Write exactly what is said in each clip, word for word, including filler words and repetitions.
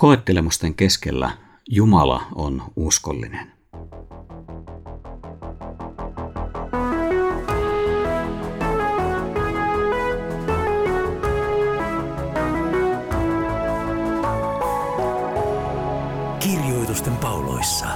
Koettelemusten keskellä Jumala on uskollinen. Kirjoitusten pauloissa.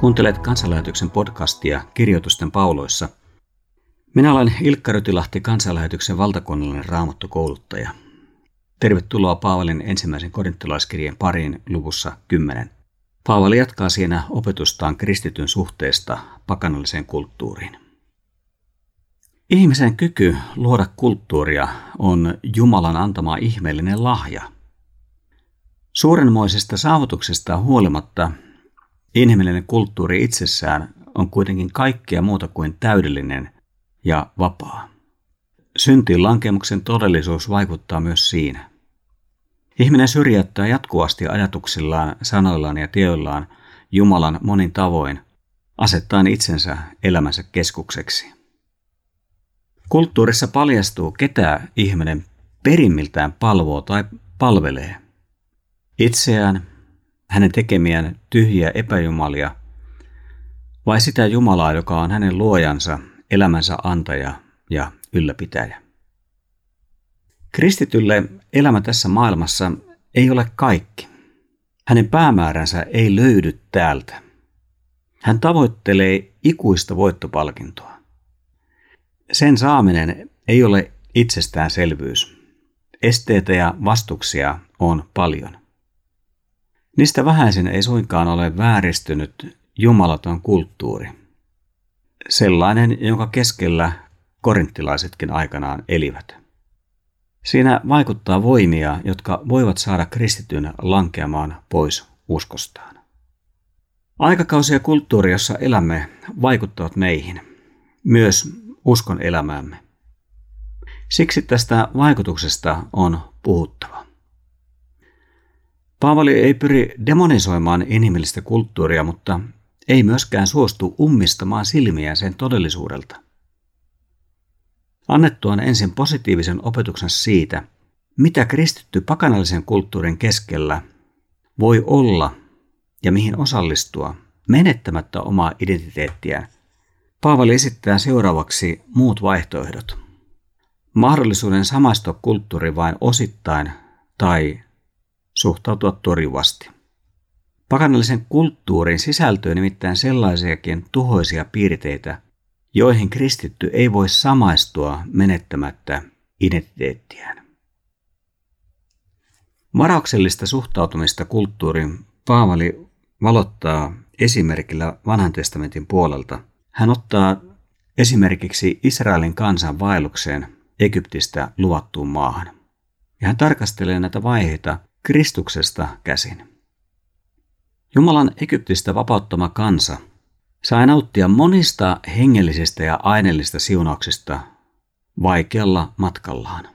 Kuuntelet kansanlähetyksen podcastia Kirjoitusten pauloissa. Minä olen Ilkka Rytilahti, kansanlähetyksen valtakunnallinen raamattukouluttaja. Tervetuloa Paavalin ensimmäisen korinttolaiskirjeen pariin luvussa kymmenen. Paavali jatkaa siinä opetustaan kristityn suhteesta pakanalliseen kulttuuriin. Ihmisen kyky luoda kulttuuria on Jumalan antama ihmeellinen lahja. Suurenmoisesta saavutuksesta huolimatta inhimillinen kulttuuri itsessään on kuitenkin kaikkea muuta kuin täydellinen ja vapaa. Syntiin lankemuksen todellisuus vaikuttaa myös siinä. Ihminen syrjäyttää jatkuvasti ajatuksillaan, sanoillaan ja teoillaan Jumalan monin tavoin, asettaen itsensä elämänsä keskukseksi. Kulttuurissa paljastuu, ketä ihminen perimmiltään palvoo tai palvelee. Itseään, hänen tekemiään tyhjiä epäjumalia, vai sitä Jumalaa, joka on hänen luojansa, elämänsä antaja ja ylläpitäjä. Kristitylle elämä tässä maailmassa ei ole kaikki. Hänen päämääränsä ei löydy täältä. Hän tavoittelee ikuista voittopalkintoa. Sen saaminen ei ole itsestäänselvyys. Esteitä ja vastuksia on paljon. Niistä vähäisin ei suinkaan ole vääristynyt jumalaton kulttuuri. Sellainen, jonka keskellä korinttilaisetkin aikanaan elivät. Siinä vaikuttaa voimia, jotka voivat saada kristityn lankeamaan pois uskostaan. Aikakausi ja kulttuuri, jossa elämme, vaikuttavat meihin, myös uskon elämäämme. Siksi tästä vaikutuksesta on puhuttava. Paavali ei pyri demonisoimaan inhimillistä kulttuuria, mutta ei myöskään suostu ummistamaan silmiä sen todellisuudelta. Annettuaan ensin positiivisen opetuksen siitä, mitä kristitty pakanallisen kulttuurin keskellä voi olla ja mihin osallistua menettämättä omaa identiteettiään, Paavali esittää seuraavaksi muut vaihtoehdot. Mahdollisuuden samaistua kulttuuri vain osittain tai suhtautua torjuvasti. Pakanallisen kulttuurin sisältyy nimittäin sellaisiakin tuhoisia piirteitä, joihin kristitty ei voi samaistua menettämättä identiteettiään. Varauksellista suhtautumista kulttuuriin Paavali valottaa esimerkillä Vanhan testamentin puolelta. Hän ottaa esimerkiksi Israelin kansan vaellukseen Egyptistä luvattuun maahan. Ja hän tarkastelee näitä vaiheita Kristuksesta käsin. Jumalan Egyptistä vapauttama kansa sai nauttia monista hengellisistä ja aineellisista siunauksista vaikealla matkallaan.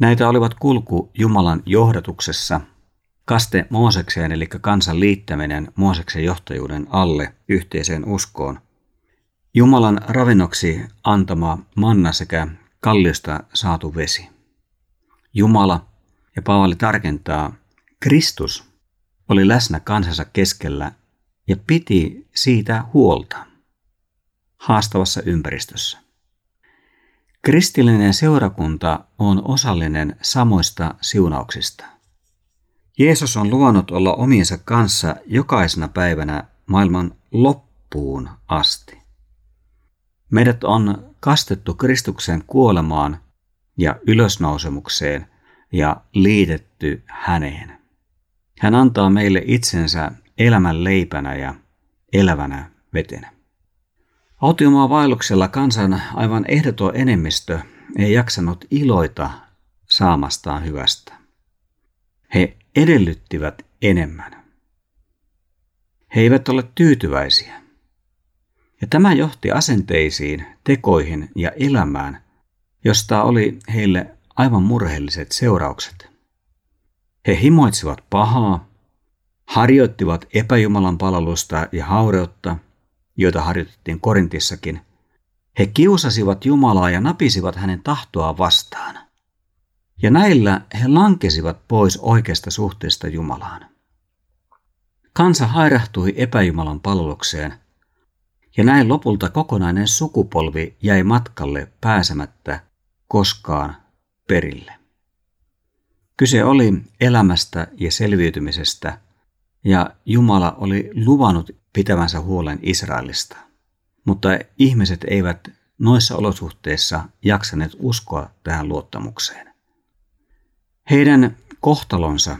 Näitä olivat kulku Jumalan johdatuksessa, kaste Moosekseen eli kansan liittäminen Mooseksen johtajuuden alle yhteiseen uskoon, Jumalan ravinnoksi antama manna sekä kalliosta saatu vesi. Jumala, ja Paavali tarkentaa, Kristus oli läsnä kansansa keskellä ja piti siitä huolta haastavassa ympäristössä. Kristillinen seurakunta on osallinen samoista siunauksista. Jeesus on luvannut olla omiensa kanssa jokaisena päivänä maailman loppuun asti. Meidät on kastettu Kristuksen kuolemaan ja ylösnousemukseen ja liitetty häneen. Hän antaa meille itsensä elämän leipänä ja elävänä vetenä. Autiomaa vaelluksella kansan aivan ehdoton enemmistö ei jaksanut iloita saamastaan hyvästä. He edellyttivät enemmän. He eivät ole tyytyväisiä. Ja tämä johti asenteisiin, tekoihin ja elämään, josta oli heille aivan murheelliset seuraukset. He himoitsivat pahaa, harjoittivat epäjumalan palvelusta ja haureutta, joita harjoitettiin Korintissakin. He kiusasivat Jumalaa ja napisivat hänen tahtoaan vastaan. ja näillä he lankesivat pois oikeasta suhteesta Jumalaan. Kansa hairahtui epäjumalan palvelukseen, ja näin lopulta kokonainen sukupolvi jäi matkalle pääsemättä koskaan perille. Kyse oli elämästä ja selviytymisestä, ja Jumala oli luvannut pitävänsä huolen Israelista. Mutta ihmiset eivät noissa olosuhteissa jaksaneet uskoa tähän luottamukseen. Heidän kohtalonsa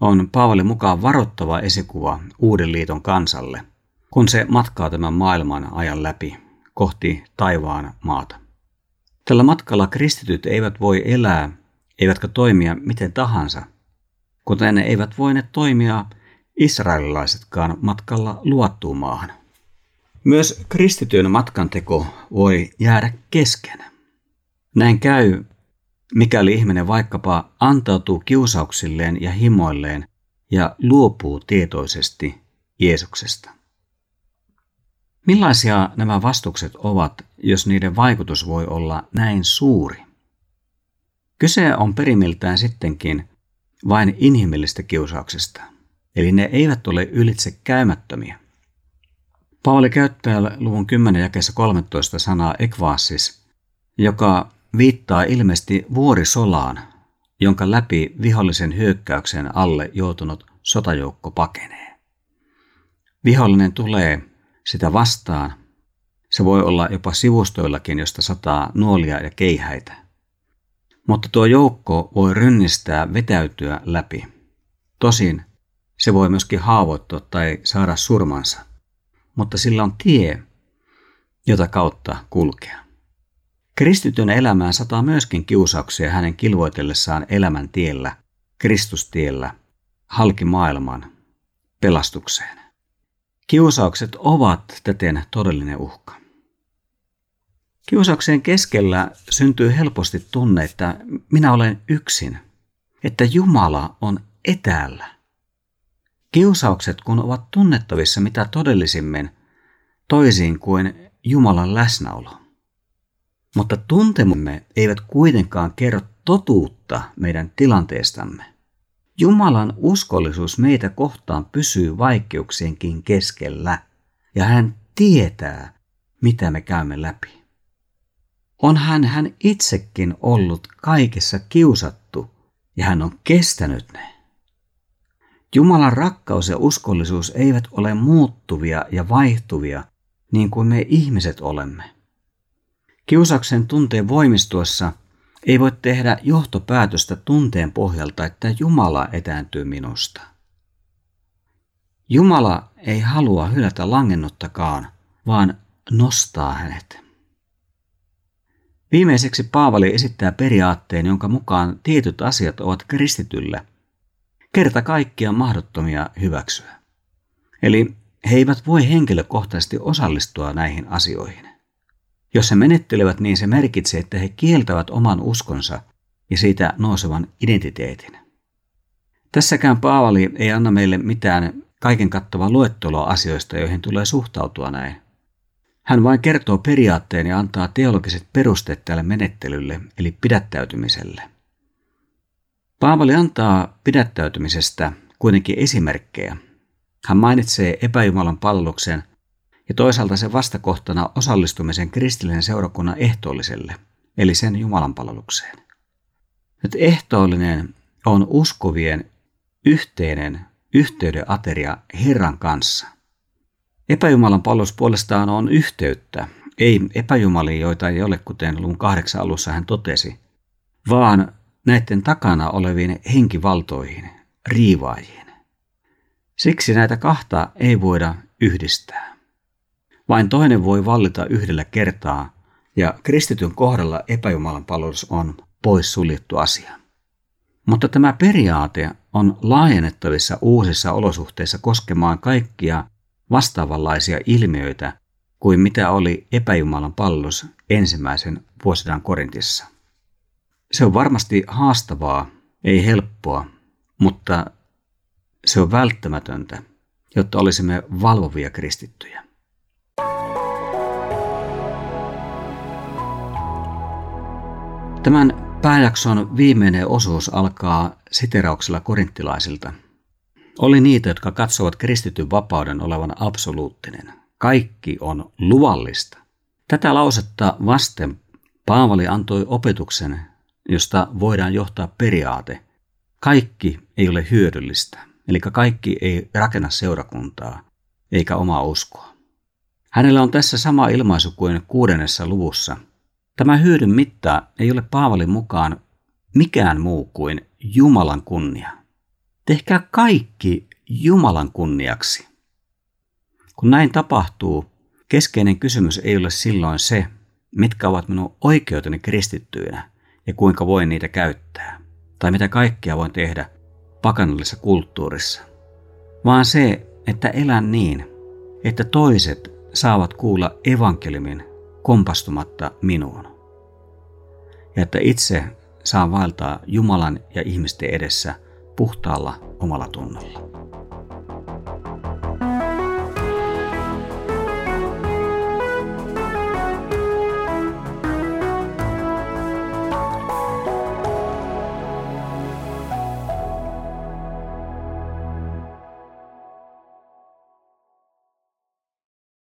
on Paavalin mukaan varoittava esikuva Uuden liiton kansalle, kun se matkaa tämän maailman ajan läpi kohti taivaan maata. Tällä matkalla kristityt eivät voi elää, eivätkä toimia miten tahansa, kuten ne eivät voineet toimia israelilaisetkaan matkalla luvattuun maahan. Myös kristityn matkanteko voi jäädä kesken. Näin käy, mikäli ihminen vaikkapa antautuu kiusauksilleen ja himoilleen ja luopuu tietoisesti Jeesuksesta. Millaisia nämä vastukset ovat, jos niiden vaikutus voi olla näin suuri? Kyse on perimmiltään sittenkin vain inhimillistä kiusauksesta, eli ne eivät ole ylitse käymättömiä. Paavali käyttää luvun kymmenen jakeessa kolmetoista sanaa ekvaassis, joka viittaa ilmeisesti vuorisolaan, jonka läpi vihollisen hyökkäyksen alle joutunut sotajoukko pakenee. Vihollinen tulee sitä vastaan. Se voi olla jopa sivustoillakin, josta sataa nuolia ja keihäitä. Mutta tuo joukko voi rynnistää vetäytyä läpi. Tosin se voi myöskin haavoittua tai saada surmansa. Mutta sillä on tie, jota kautta kulkea. Kristityn elämään sataa myöskin kiusauksia hänen kilvoitellessaan elämän tiellä, Kristustiellä, halki maailman, pelastukseen. Kiusaukset ovat täten todellinen uhka. Kiusauksien keskellä syntyy helposti tunne, että minä olen yksin, että Jumala on etäällä. Kiusaukset kun ovat tunnettavissa mitä todellisimmin, toisin kuin Jumalan läsnäolo. Mutta tuntemumme eivät kuitenkaan kerro totuutta meidän tilanteestamme. Jumalan uskollisuus meitä kohtaan pysyy vaikeuksienkin keskellä, ja hän tietää, mitä me käymme läpi. Onhan hän itsekin ollut kaikessa kiusattu, ja hän on kestänyt ne. Jumalan rakkaus ja uskollisuus eivät ole muuttuvia ja vaihtuvia, niin kuin me ihmiset olemme. Kiusauksen tunteen voimistuessa ei voi tehdä johtopäätöstä tunteen pohjalta, että Jumala etääntyy minusta. Jumala ei halua hylätä langennuttakaan, vaan nostaa hänet. Viimeiseksi Paavali esittää periaatteen, jonka mukaan tietyt asiat ovat kristitylle kerta kaikkiaan mahdottomia hyväksyä. Eli he eivät voi henkilökohtaisesti osallistua näihin asioihin. Jos he menettelevät, niin se merkitsee, että he kieltävät oman uskonsa ja siitä nousevan identiteetin. Tässäkään Paavali ei anna meille mitään kaiken kattavaa luetteloa asioista, joihin tulee suhtautua näin. Hän vain kertoo periaatteen ja antaa teologiset perusteet tälle menettelylle, eli pidättäytymiselle. Paavali antaa pidättäytymisestä kuitenkin esimerkkejä. Hän mainitsee epäjumalan palveluksen ja toisaalta sen vastakohtana osallistumisen kristillisen seurakunnan ehtoolliselle, eli sen Jumalan palvelukseen. Nyt ehtoollinen on uskovien yhteinen yhteyden ateria Herran kanssa. Epäjumalan palvelus puolestaan on yhteyttä, ei epäjumalia, joita ei ole, kuten luvun kahdeksan alussa hän totesi, vaan näiden takana oleviin henkivaltoihin, riivaajiin. Siksi näitä kahta ei voida yhdistää. Vain toinen voi vallita yhdellä kertaa, ja kristityn kohdalla epäjumalan palvelus on pois suljettu asia. Mutta tämä periaate on laajennettavissa uusissa olosuhteissa koskemaan kaikkia vastaavanlaisia ilmiöitä kuin mitä oli epäjumalan palvelus ensimmäisen vuosisadan Korintissa. Se on varmasti haastavaa, ei helppoa, mutta se on välttämätöntä, jotta olisimme valvovia kristittyjä. Tämän Pääjakson viimeinen osuus alkaa siterauksella korinttilaisilta. Oli niitä, jotka katsovat kristityn vapauden olevan absoluuttinen. Kaikki on luvallista. Tätä lausetta vasten Paavali antoi opetuksen, josta voidaan johtaa periaate. Kaikki ei ole hyödyllistä, eli kaikki ei rakenna seurakuntaa eikä omaa uskoa. Hänellä on tässä sama ilmaisu kuin kuudennessa luvussa. Tämä hyödyn mitta ei ole Paavalin mukaan mikään muu kuin Jumalan kunnia. Tehkää kaikki Jumalan kunniaksi. Kun näin tapahtuu, keskeinen kysymys ei ole silloin se, mitkä ovat minun oikeuteni kristittyinä ja kuinka voin niitä käyttää, tai mitä kaikkea voin tehdä pakanallisessa kulttuurissa, vaan se, että elän niin, että toiset saavat kuulla evankeliumin kompastumatta minuun, ja että itse saan vaeltaa Jumalan ja ihmisten edessä puhtaalla omalla tunnolla.